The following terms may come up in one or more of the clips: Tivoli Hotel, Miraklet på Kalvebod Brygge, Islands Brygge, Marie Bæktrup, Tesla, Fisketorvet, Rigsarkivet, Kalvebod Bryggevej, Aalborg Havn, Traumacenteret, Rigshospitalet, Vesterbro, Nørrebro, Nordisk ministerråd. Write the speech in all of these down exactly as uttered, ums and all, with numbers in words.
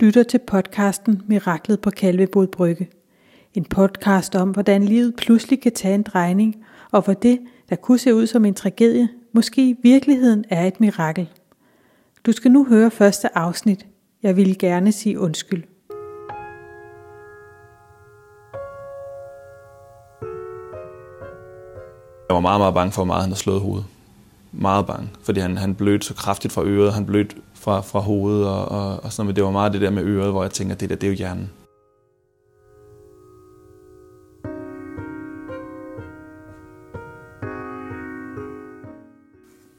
lytter til podcasten Miraklet på Kalvebod Brygge. En podcast om, hvordan livet pludselig kan tage en drejning, og hvor det, der kunne se ud som en tragedie, måske i virkeligheden er et mirakel. Du skal nu høre første afsnit. Jeg ville gerne sige undskyld. Jeg var meget, meget bange for, hvor meget han havde slået hovedet. Meget bange, fordi han, han blødte så kraftigt fra øret, han blødte fra, fra hovedet, og, og, og sådan noget. Det var meget det der med øret, hvor jeg tænker, det der, det er jo hjernen.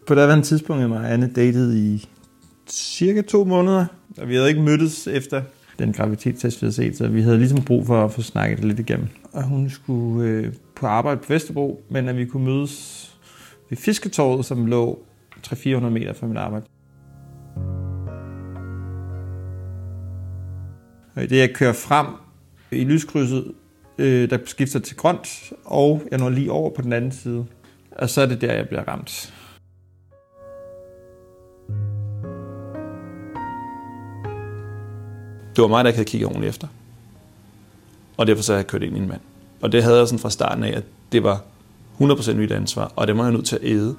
På daværende tidspunkt er mig og Anne datet i cirka to måneder, og vi havde ikke mødtes efter den graviditetstest, vi havde set, så vi havde ligesom brug for at få snakket det lidt igennem. Og hun skulle øh, på arbejde på Vesterbro, men at vi kunne mødes ved Fisketorvet, som lå tre hundrede til fire hundrede meter fra mit arbejde. Og i det, jeg kører frem i lyskrydset, øh, der skifter til grønt, og jeg når lige over på den anden side. Og så er det der, jeg bliver ramt. Det var mig, der ikke havde kigget ordentligt efter. Og derfor så havde jeg kørt ind i en mand. Og det havde jeg sådan fra starten af, at det var hundrede procent mit ansvar, og det må jeg nødt til at æde.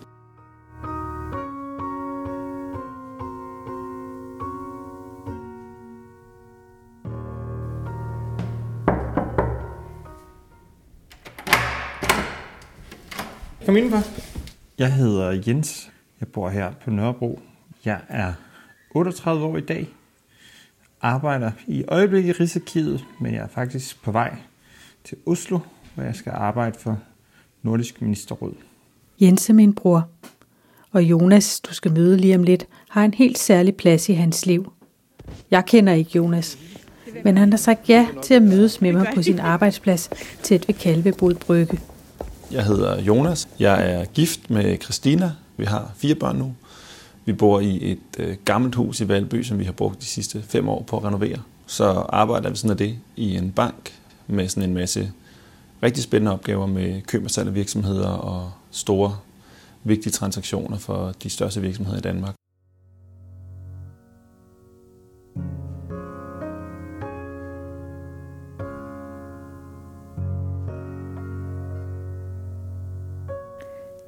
Kom indenfor. Jeg hedder Jens. Jeg bor her på Nørrebro. Jeg er otteogtredive år i dag. Arbejder i øjeblikket i Rigsarkivet, men jeg er faktisk på vej til Oslo, hvor jeg skal arbejde for Nordisk ministerråd. Jens er min bror, og Jonas, du skal møde lige om lidt, har en helt særlig plads i hans liv. Jeg kender ikke Jonas, men han har sagt ja til at mødes med mig på sin arbejdsplads tæt ved Kalvebod Brygge. Jeg hedder Jonas, jeg er gift med Christina, vi har fire børn nu. Vi bor i et gammelt hus i Valby, som vi har brugt de sidste fem år på at renovere. Så arbejder vi sådan af det i en bank med sådan en masse rigtig spændende opgaver med køb og salg af virksomheder og store, vigtige transaktioner for de største virksomheder i Danmark.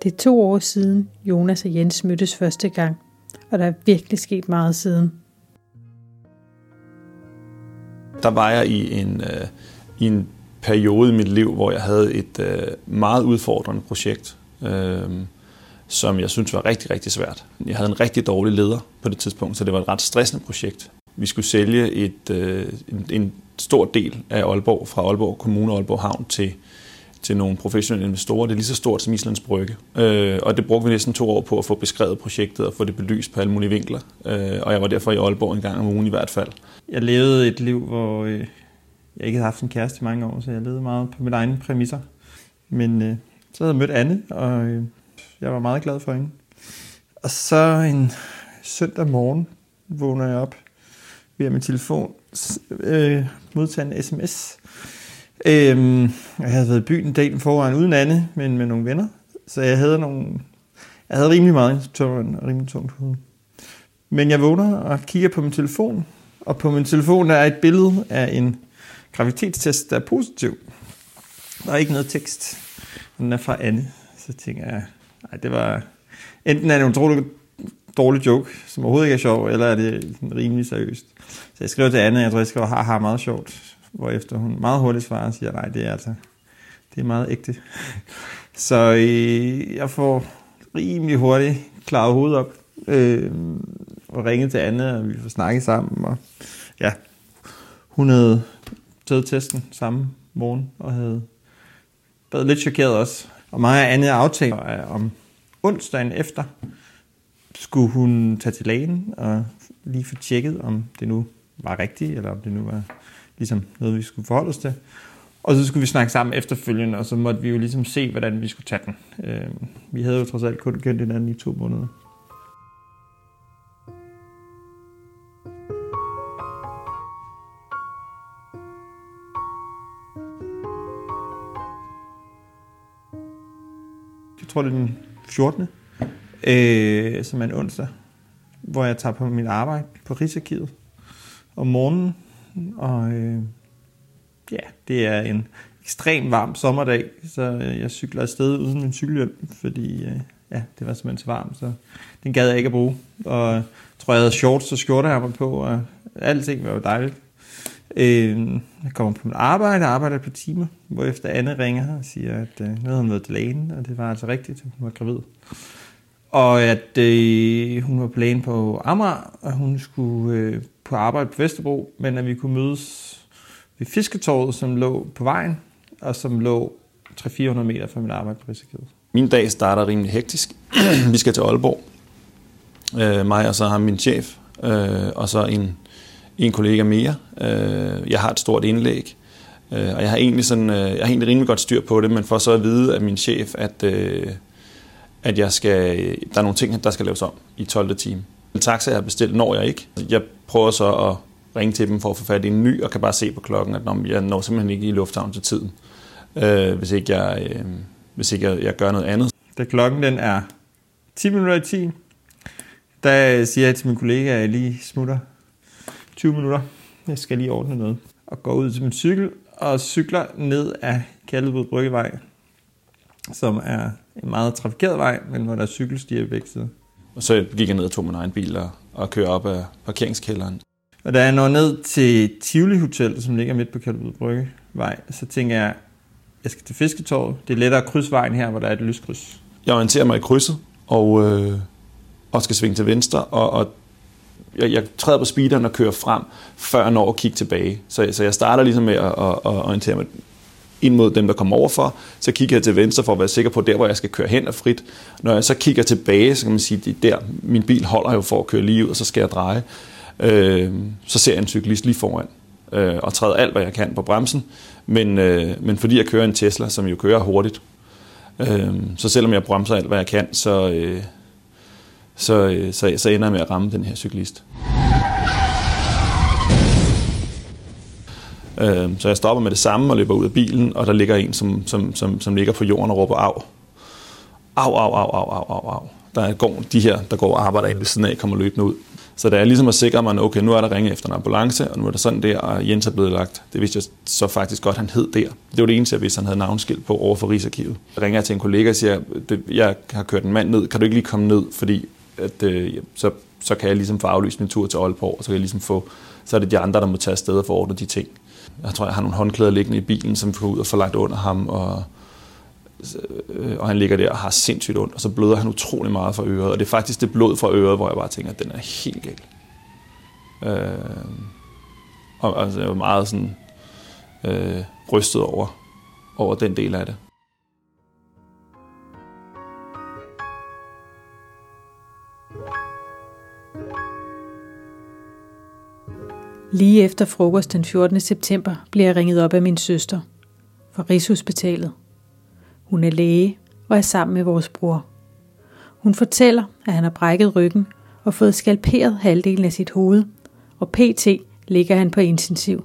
Det er to år siden, Jonas og Jens mødtes første gang, og der er virkelig sket meget siden. Der var jeg i en, øh, i en periode i mit liv, hvor jeg havde et øh, meget udfordrende projekt, øh, som jeg syntes var rigtig, rigtig svært. Jeg havde en rigtig dårlig leder på det tidspunkt, så det var et ret stressende projekt. Vi skulle sælge et, øh, en, en stor del af Aalborg, fra Aalborg Kommune og Aalborg Havn til, til nogle professionelle investorer. Det er lige så stort som Islands Brygge. Øh, og det brugte vi næsten to år på at få beskrevet projektet og få det belyst på alle mulige vinkler. Øh, og jeg var derfor i Aalborg en gang om ugen i hvert fald. Jeg levede et liv, hvor Øh Jeg ikke havde haft en kæreste i mange år, så jeg levede meget på mine egne præmisser. Men øh, så havde jeg mødt Anne, og øh, jeg var meget glad for hende. Og så en søndag morgen vågner jeg op via min telefon, øh, modtager en sms. Øh, jeg havde været i byen dagen foran uden Anne, men med nogle venner. Så jeg havde, nogle, jeg havde rimelig meget tømmermænd og rimelig tungt hud. Men jeg vågner og kigger på min telefon, og på min telefon der er et billede af en graviditetstest, der er positiv. Der er ikke noget tekst. Den er fra Anne. Så tænker jeg, nej, det var enten er det en utrolig dårlig joke, som overhovedet ikke er sjov, eller er det rimelig seriøst. Så jeg skrev til Anne, jeg tror, jeg skrev, haha, meget sjovt. Hvorefter hun meget hurtigt svarer og siger, nej, det er altså, det er meget ægte. Så øh, jeg får rimelig hurtigt klaret hovedet op, øh, og ringet til Anne, og vi får snakket sammen. Og, ja, hun havde taget testen samme morgen, og havde været lidt chokeret også. Og mig og Anne aftalte, om onsdagen efter skulle hun tage til lægen og lige få tjekket, om det nu var rigtigt, eller om det nu var ligesom noget, vi skulle forholde os til. Og så skulle vi snakke sammen efterfølgende, og så måtte vi jo ligesom se, hvordan vi skulle tage den. Vi havde jo trods alt kun kendt hinanden i to måneder. Jeg tror, det er den fjortende Øh, som er en onsdag, hvor jeg tager på mit arbejde på Rigsarkivet om morgenen, og øh, ja, det er en ekstrem varm sommerdag, så jeg cykler afsted uden min cykelhjelm, fordi øh, ja, det var simpelthen så varmt, så den gad jeg ikke at bruge. Og jeg tror, jeg havde shorts og skjorteærmer på, og alting var jo dejligt. Øh, jeg kommer på mit arbejde, og arbejder et par timer, hvorefter Anne ringer og siger, at øh, nu havde hun været til lægen, og det var altså rigtigt, hun var gravid. Og at øh, hun var på lægen på Amager, og hun skulle øh, på arbejde på Vesterbro, men at vi kunne mødes ved Fisketorvet, som lå på vejen, og som lå tre til fire hundrede meter fra mit arbejde på Rigsarkivet. Min dag starter rimelig hektisk. Vi skal til Aalborg. Øh, mig og så har min chef, øh, og så en, en kollega mere. Øh, jeg har et stort indlæg, øh, og jeg har, egentlig sådan, øh, jeg har egentlig rimelig godt styr på det, men for så at vide af min chef, at... Øh, at jeg skal, der er nogle ting, der skal laves om i tolvte time. En taxa, jeg har bestilt, når jeg ikke. Jeg prøver så at ringe til dem for at få fat i en ny, og kan bare se på klokken, at jeg når simpelthen ikke i lufthavn til tiden, øh, hvis ikke, jeg, øh, hvis ikke jeg, jeg gør noget andet. Da klokken den er ti minutter i ti, der siger jeg til min kollega, at jeg lige smutter tyve minutter. Jeg skal lige ordne noget. Og går ud til min cykel og cykler ned ad Kalvebod Bryggevej, som er en meget trafikeret vej, men hvor der er cykelstier i begge sider. Og så gik jeg ned og tog min egen bil og, og kørte op ad parkeringskælderen. Og da jeg når ned til Tivoli Hotel, som ligger midt på Kalvebod Bryggevej, så tænker jeg, jeg skal til Fisketorvet. Det er lettere at krydse vejen her, hvor der er et lyskryds. Jeg orienterer mig i krydset og, øh, og skal svinge til venstre, og, og jeg, jeg træder på speederen og kører frem, før jeg når at kigge tilbage. Så, så jeg starter ligesom med at, at, at orientere mig ind mod dem, der kommer overfor, så kigger jeg til venstre for at være sikker på, der hvor jeg skal køre hen og frit. Når jeg så kigger tilbage, så kan man sige, at der, min bil holder jo for at køre lige ud, og så skal jeg dreje. Øh, så ser jeg en cyklist lige foran, øh, og træder alt, hvad jeg kan på bremsen. Men, øh, men fordi jeg kører en Tesla, som jo kører hurtigt, øh, så selvom jeg bremser alt, hvad jeg kan, så, øh, så, øh, så, så ender jeg med at ramme den her cyklist. Så jeg stopper med det samme og løber ud af bilen, og der ligger en, som, som, som, som ligger på jorden og råber af. Au, au, au, au, au, au, au. Der går de her, der går og arbejder inde ved siden af, kommer løbende ud. Så der er ligesom at sikre mig, okay, nu er der ringet efter en ambulance, og nu er der sådan der, og Jens er blevet lagt. Det vidste jeg så faktisk godt, han hed der. Det var det eneste, jeg vidste, han havde navnskilt på over for Rigsarkivet. Der ringer jeg til en kollega og siger, jeg har kørt en mand ned, kan du ikke lige komme ned, fordi at, øh, så, så kan jeg ligesom få aflyst min tur til Aalborg, og så kan jeg ligesom få, så er det de andre, der må tage afsted og forordne de ting. Jeg tror, jeg har nogle håndklæder liggende i bilen, som får ud og får lagt under ham, og, og han ligger der og har sindssygt ondt, og så bløder han utrolig meget fra øret, og det er faktisk det blod fra øret, hvor jeg bare tænker, at den er helt galt. Øh, og altså, jeg var meget sådan, øh, rystet over, over den del af det. Lige efter frokost den fjortende september bliver jeg ringet op af min søster fra Rigshospitalet. Hun er læge og er sammen med vores bror. Hun fortæller, at han har brækket ryggen og fået skalperet halvdelen af sit hoved, og pt. Ligger han på intensiv.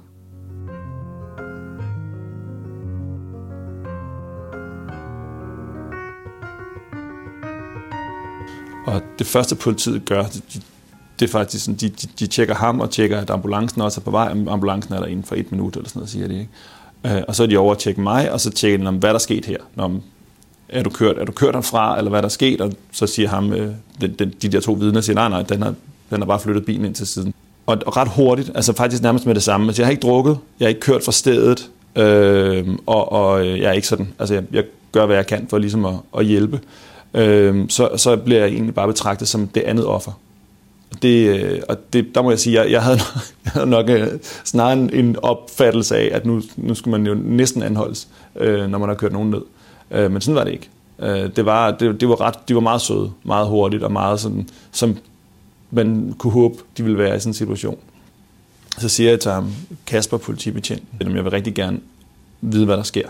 Og det første politiet gør, det er faktisk sådan, de, de, de tjekker ham og tjekker, at ambulancen også er på vej. Ambulancen er der inden for et minut, eller sådan noget, siger de, ikke? Øh, og så er de over at tjekke mig, og så tjekker de, om, hvad der er sket her. Om, er du kørt, er du kørt herfra, eller hvad der er sket? Og så siger ham, øh, den, den, de der to vidner siger, nej, nej, den har, den har bare flyttet bilen ind til siden. Og, og ret hurtigt, altså faktisk nærmest med det samme. Altså, jeg har ikke drukket, jeg har ikke kørt fra stedet, øh, og, og jeg er ikke sådan. Altså, jeg, jeg gør, hvad jeg kan for ligesom at, at hjælpe. Øh, så, så bliver jeg egentlig bare betragtet som det andet offer. Det, og det, der må jeg sige, at jeg, jeg, havde, jeg havde nok snarere en opfattelse af, at nu, nu skulle man jo næsten anholdes, øh, når man har kørt nogen ned. Øh, men sådan var det ikke. Øh, det var, det, det var ret, de var meget søde, meget hurtigt og meget sådan, som man kunne håbe, de ville være i sådan en situation. Så siger jeg til ham, Kasper, politibetjent, at jeg vil rigtig gerne vide, hvad der sker.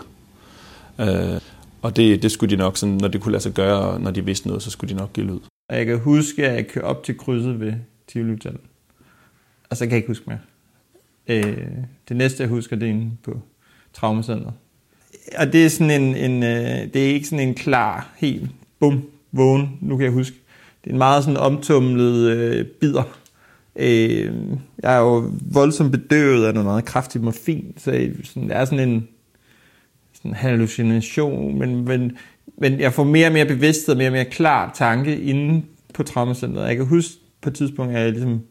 Øh, og det, det skulle de nok, sådan, når det kunne lade sig gøre, og når de vidste noget, så skulle de nok give lyd. Og jeg kan huske, at jeg kører op til krydset ved Tivoli Hotel. Og så kan jeg ikke huske mere. Øh, det næste, jeg husker, det er inde på Traumacenteret. Og det er, sådan en, en, øh, det er ikke sådan en klar, helt bum, vågen, nu kan jeg huske. Det er en meget sådan omtumlet øh, bidder Øh, jeg er jo voldsomt bedøvet af noget meget kraftigt morfin, så jeg er sådan en sådan hallucination, men, men, men jeg får mere og mere bevidsthed og mere og mere klar tanke inde på traumacenteret. Jeg kan huske på et tidspunkt, at jeg ligesom,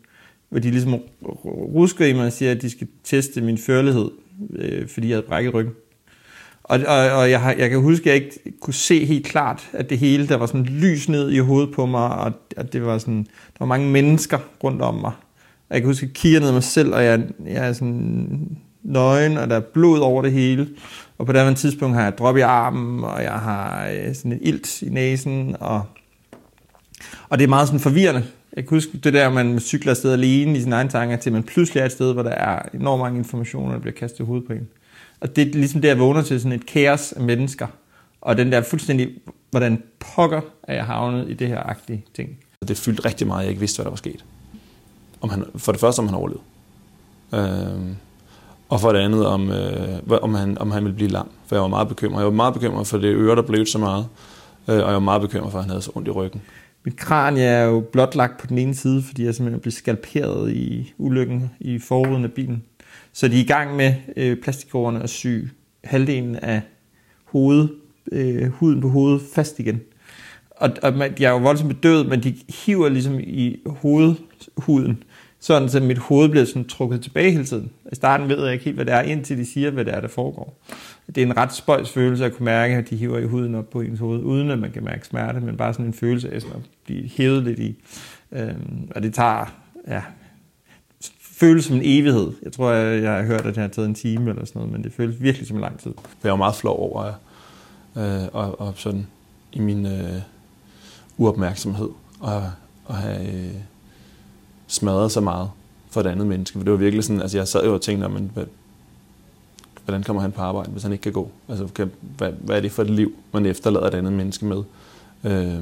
hvor de ligesom rusker i mig og siger, at de skal teste min førlighed, øh, fordi jeg havde brækket ryggen. Og, og, og jeg, har, jeg kan huske, at jeg ikke kunne se helt klart, at det hele, der var sådan lys ned i hovedet på mig, og at det var sådan, der var mange mennesker rundt om mig. Jeg kan huske, at jeg kigger ned i mig selv, og jeg, jeg er sådan nøgen, og der er blod over det hele. Og på det her tidspunkt har jeg drop i armen, og jeg har sådan en ilt i næsen, og, og det er meget sådan forvirrende. Jeg kan huske det der, man cykler afsted alene i sine egne tanker, til man pludselig er et sted, hvor der er enormt mange informationer, der bliver kastet i hovedet på en. Og det er ligesom det, jeg vågner til, sådan et kaos af mennesker. Og den der fuldstændig, hvordan pokker er jeg havnet i det her agtige ting. Det fyldte rigtig meget, jeg ikke vidste, hvad der var sket. Om han, for det første, om han overlevede. Øhm, og for det andet, om, øh, om, han, om han ville blive lam. For jeg var meget bekymret. Jeg var meget bekymret for det øre, der blev så meget. Øh, og jeg var meget bekymret for, at han havde så ondt i ryggen. Mit kranie er jo blotlagt på den ene side, fordi jeg simpelthen blev skalperet i ulykken i forruden af bilen. Så de er i gang med øh, plastikårerne at sy halvdelen af hovedet, øh, huden på hovedet fast igen. Og, og man, jeg er jo voldsomt bedøvet, men de hiver ligesom i hovedhuden, sådan så mit hoved bliver sådan trukket tilbage hele tiden. I starten ved jeg ikke helt, hvad det er, indtil de siger, hvad det er, der foregår. Det er en ret spøjs følelse at kunne mærke, at de hiver i huden op på ens hoved, uden at man kan mærke smerte, men bare sådan en følelse af at blive hævet lidt i. Øhm, og det tager... Ja, føles som en evighed. Jeg tror, jeg, jeg har hørt, at det har taget en time eller sådan noget, men det føles virkelig som en lang tid. Jeg var meget flov over øh, og, og sådan i min øh, uopmærksomhed og, og have øh, smadret så meget for et andet menneske. For det var virkelig sådan, altså jeg sad jo og tænkte, men, hvordan kommer han på arbejde, hvis han ikke kan gå? Altså, kan, hvad, hvad er det for et liv, man efterlader et andet menneske med? Øh,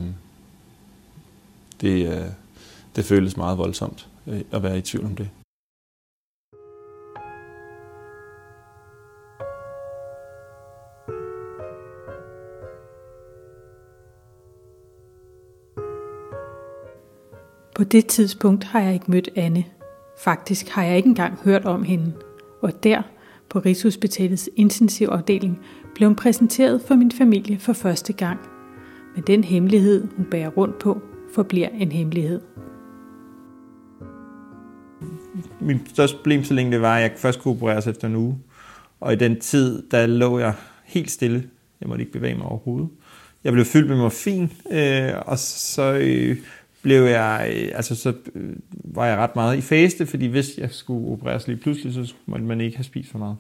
det, øh, det føles meget voldsomt øh, at være i tvivl om det. På det tidspunkt har jeg ikke mødt Anne. Faktisk har jeg ikke engang hørt om hende. Og der, på Rigshospitalets intensivafdeling, blev hun præsenteret for min familie for første gang. Men den hemmelighed, hun bærer rundt på, forbliver en hemmelighed. Min største problem, så længe det var, at jeg først kunne opereres efter en uge. Og i den tid, der lå jeg helt stille. Jeg måtte ikke bevæge mig overhovedet. Jeg blev fyldt med morfin, øh, og så... Øh, blev jeg, altså så var jeg ret meget i faste, fordi hvis jeg skulle opereres lige pludselig, så måtte man ikke have spist for meget.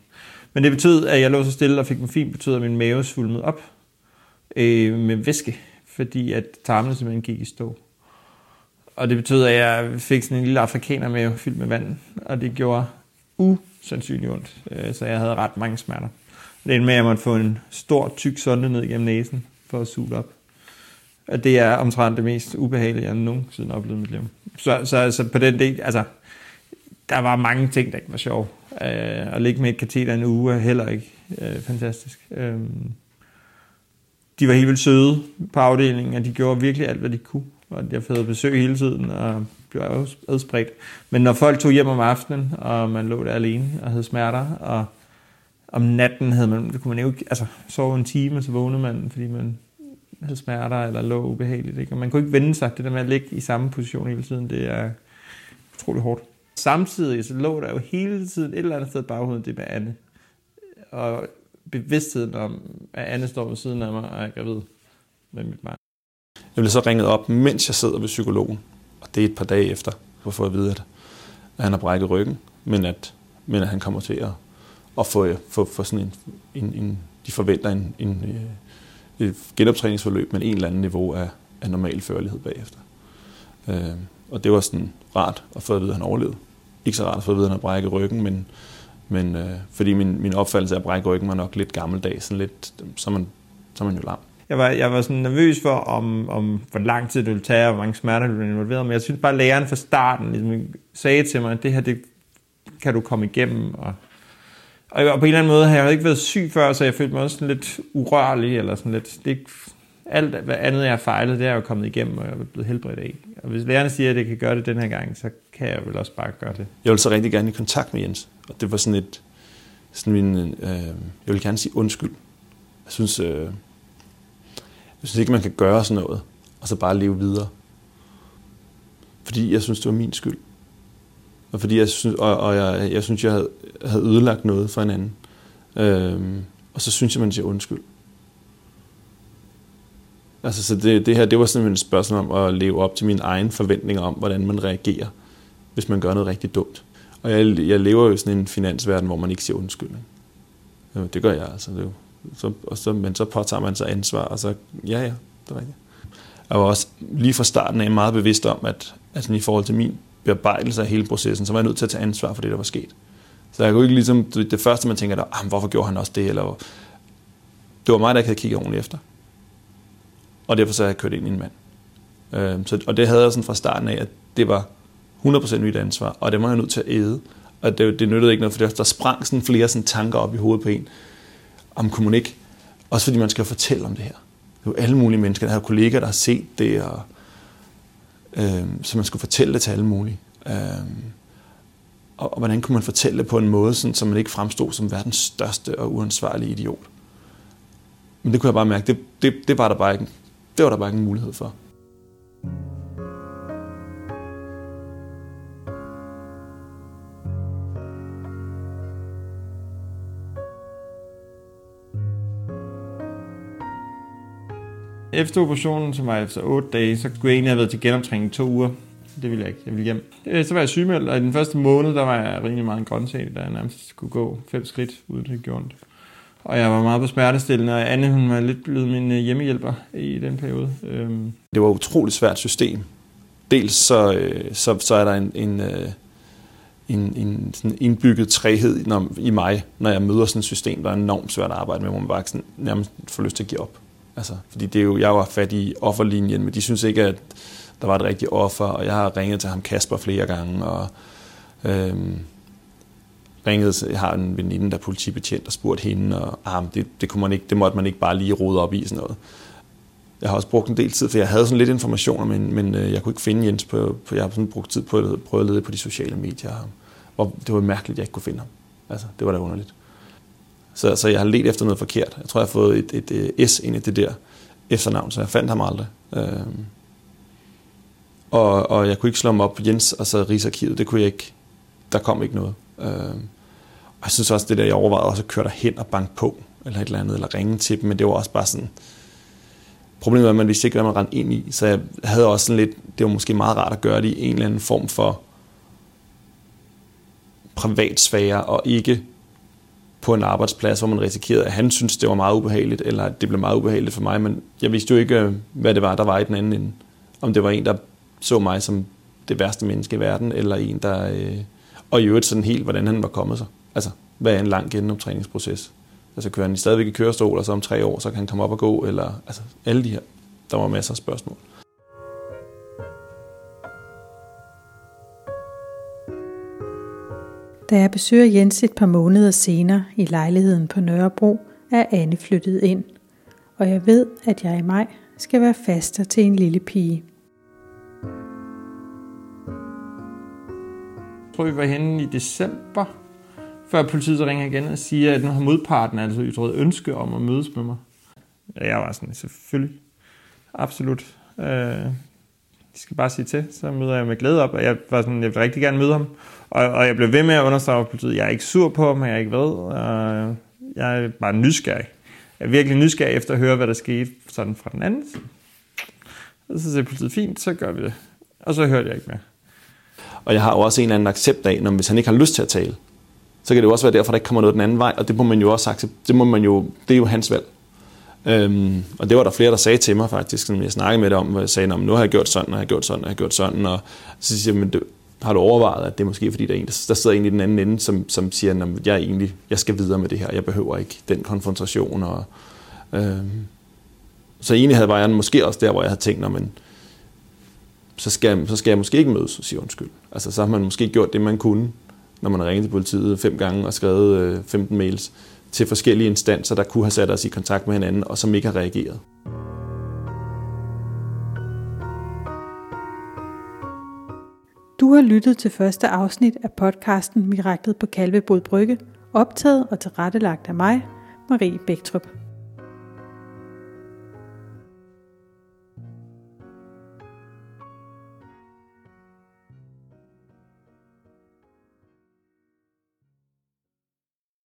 Men det betød, at jeg lå så stille og fik morfin, betød, at min mave svulmede op øh, med væske, fordi at tarmene simpelthen gik i stå. Og det betød, at jeg fik sådan en lille afrikanermave fyldt med vand, og det gjorde usandsynligt ondt, øh, så jeg havde ret mange smerter. Det endte med, at jeg måtte få en stor, tyk sonde ned gennem næsen for at suge op. Og det er omtrent det mest ubehagelige, jeg nogensinde har oplevet i mit liv. Så, så, så på den del, altså, der var mange ting, der ikke var sjove. Øh, at ligge med et kateter en uge er heller ikke øh, fantastisk. Øh, de var helt vildt søde på afdelingen, og de gjorde virkelig alt, hvad de kunne. Og jeg fik besøg hele tiden, og blev adspredt. Men når folk tog hjem om aftenen, og man lå der alene og havde smerter, og om natten havde man, kunne man jo ikke altså, sove en time, og så vågnede man, fordi man... havde smerter eller lå ubehageligt. Ikke? Og man kunne ikke vende sig. Det der med at ligge i samme position hele tiden, det er utroligt hårdt. Samtidig så lå der jo hele tiden et eller andet sted baghovedet, det med Anne. Og bevidstheden om, at Anne står ved siden af mig, og jeg er gravid med mit barn. Jeg blev så ringet op, mens jeg sidder ved psykologen. Og det er et par dage efter, for at vide, at han har brækket ryggen, men at, men at han kommer til at, at få, få, få sådan en, en, en... De forventer en... en et genoptræningsforløb, men en eller anden niveau af, af normal førlighed bagefter. Øh, og det var sådan rart at få at vide, at han overlevede. Ikke så rart at få at vide, at han havde brækket ryggen, men, men øh, fordi min, min opfattelse af at brække ryggen var nok lidt gammeldags, sådan lidt, så man, så man jo lam. Jeg var, jeg var sådan nervøs for, om, om hvor lang tid det ville tage, og hvor mange smerter det ville involvere, men jeg synes bare, at læreren fra starten ligesom, sagde til mig, at det her det kan du komme igennem, og Og på en eller anden måde har jeg ikke været syg før, så jeg følte mig også sådan lidt urørlig, eller sådan lidt, det er ikke Alt hvad andet, jeg har fejlet, det er jo kommet igennem, og jeg er blevet helbredt af. Og hvis lærerne siger, at jeg kan gøre det den her gang, så kan jeg vel også bare gøre det. Jeg ville så rigtig gerne i kontakt med Jens, og det var sådan et... Sådan en, øh, jeg vil gerne sige undskyld. Jeg synes, øh, jeg synes ikke, man kan gøre sådan noget, og så bare leve videre. Fordi jeg synes, det var min skyld. Og fordi jeg synes, og, og jeg, jeg, synes, jeg havde, havde ødelagt noget for en anden. Øh, og så synes jeg, man siger undskyld. Altså, så det, det her, det var simpelthen et spørgsmål om at leve op til mine egne forventninger om, hvordan man reagerer, hvis man gør noget rigtig dumt. Og jeg, jeg lever jo i sådan en finansverden, hvor man ikke siger undskyldning. Ja, det gør jeg altså. Det så, og så, men så påtager man sig ansvar, og så, ja ja, det er rigtigt. Jeg var også lige fra starten af meget bevidst om, at altså, i forhold til min bearbejdelse af hele processen, så var jeg nødt til at tage ansvar for det, der var sket. Så jeg kunne ikke ligesom, det første man tænker, der, hvorfor gjorde han også det? Eller, det var mig, der ikke havde kigget ordentligt efter. Og derfor så havde jeg kørt ind i en mand. Øh, så, og det havde jeg sådan fra starten af, at det var hundrede procent mit ansvar, og det var jeg nødt til at æde. Og det, det nyttede ikke noget, for der sprang sådan flere sådan tanker op i hovedet på en, om kunne man ikke, også fordi man skal fortælle om det her. Det var alle mulige mennesker, der havde kolleger, der har set det, og, øh, så man skulle fortælle det til alle mulige. Øh, og, og hvordan kunne man fortælle det på en måde, sådan, så man ikke fremstod som verdens største og uansvarlige idiot. Men det kunne jeg bare mærke, det, det, det var der bare ikke. Det var der bare ikke en mulighed for. Efter operationen, som var efter otte dage, så skulle jeg egentlig have været til genoptræning i to uger. Det ville jeg ikke. Jeg ville hjem. Så var jeg sygemeldt, og i den første måned, der var jeg rimelig meget en grøntsæl, der jeg nærmest skulle gå fem skridt, uden det gjorde ondt. Og jeg var meget på smertestillende, og Anne, hun var lidt blevet min hjemmehjælper i den periode. Det var et utroligt svært system. Dels så, så, så er der en, en, en, en sådan indbygget træhed når, i mig, når jeg møder sådan et system, der er enormt svært at arbejde med, hvor man bare sådan, nærmest får lyst til at give op. Altså, fordi det er jo, jeg var fat i offerlinjen, men de synes ikke, at der var et rigtigt offer, og jeg har ringet til ham Kasper flere gange, og øhm, ringet, jeg har en veninde, der er politibetjent, og spurgte hende, og ah, det, det, kunne man ikke, det måtte man ikke bare lige rode op i, sådan noget. Jeg har også brugt en del tid, for jeg havde sådan lidt informationer, men, men jeg kunne ikke finde Jens på, på jeg har sådan brugt tid på at prøve at lede på de sociale medier, hvor det var mærkeligt, at jeg ikke kunne finde ham. Altså, det var da underligt. Så, så jeg har ledt efter noget forkert. Jeg tror, jeg har fået et, et, et S ind i det der efternavn, så jeg fandt ham aldrig. Øhm. Og, og jeg kunne ikke slå ham op på Jens og så Rigsarkivet. Det kunne jeg ikke. Der kom ikke noget. Øhm. Og jeg synes også, det der, jeg overvejede også at køre derhen og banke på, eller et eller andet, eller ringe til dem, men det var også bare sådan... Problemet var, at man vidste ikke, hvad man rendte ind i, så jeg havde også sådan lidt... Det var måske meget rart at gøre det i en eller anden form for privatsfære, og ikke... på en arbejdsplads, hvor man risikerede, at han syntes, det var meget ubehageligt, eller at det blev meget ubehageligt for mig, men jeg vidste jo ikke, hvad det var, der var i den anden ende. Om det var en, der så mig som det værste menneske i verden, eller en, der... Øh... Og i øvrigt sådan helt, hvordan han var kommet sig. Altså, hvad er en lang genoptræningsproces? Altså, kører han stadigvæk i kørestol, og så om tre år, så kan han komme op og gå, eller... Altså, alle de her. Der var masser af spørgsmål. Da jeg besøger Jens et par måneder senere i lejligheden på Nørrebro, er Anne flyttet ind, og jeg ved, at jeg i maj skal være faster til en lille pige. Jeg tror, vi var henne i december, før politiet ringer igen og siger, at nu har modparten altså ytret ønske om at mødes med mig. Jeg var sådan, selvfølgelig, absolut. Øh De skal bare sige til, så møder jeg med glæde op, og jeg var sådan, jeg vil rigtig gerne møde ham. Og, og jeg blev ved med at understrege politiet, jeg er ikke sur på ham, jeg er ikke ved, og jeg er bare nysgerrig. Jeg er virkelig nysgerrig efter at høre, hvad der skete sådan fra den anden side. Og så siger politiet, fint, så gør vi det. Og så hørte jeg ikke mere. Og jeg har jo også en eller anden accept af, når hvis han ikke har lyst til at tale, så kan det jo også være derfor, der ikke kommer noget den anden vej, og det må man jo også acceptere. Det må man jo, det er jo hans valg. Øhm, og det var der flere, der sagde til mig faktisk, som jeg snakkede med det om, hvor jeg sagde, nu har jeg gjort sådan, og jeg har gjort sådan, og jeg har gjort sådan, og så siger jeg, men det, har du overvejet, at det er måske fordi, der, er en, der, der sidder en i den anden ende, som, som siger, at jeg, egentlig, jeg skal videre med det her, jeg behøver ikke den konfrontation. Og, øhm, så egentlig havde jeg måske også der, hvor jeg havde tænkt, men så skal, jeg, så skal jeg måske ikke mødes og sige undskyld. Altså så har man måske gjort det, man kunne, når man ringede til politiet fem gange og skrevet øh, femten mails, til forskellige instanser, der kunne have sat os i kontakt med hinanden, og som ikke har reageret. Du har lyttet til første afsnit af podcasten Miraklet på Kalvebod Brygge, optaget og tilrettelagt af mig, Marie Bæktrup.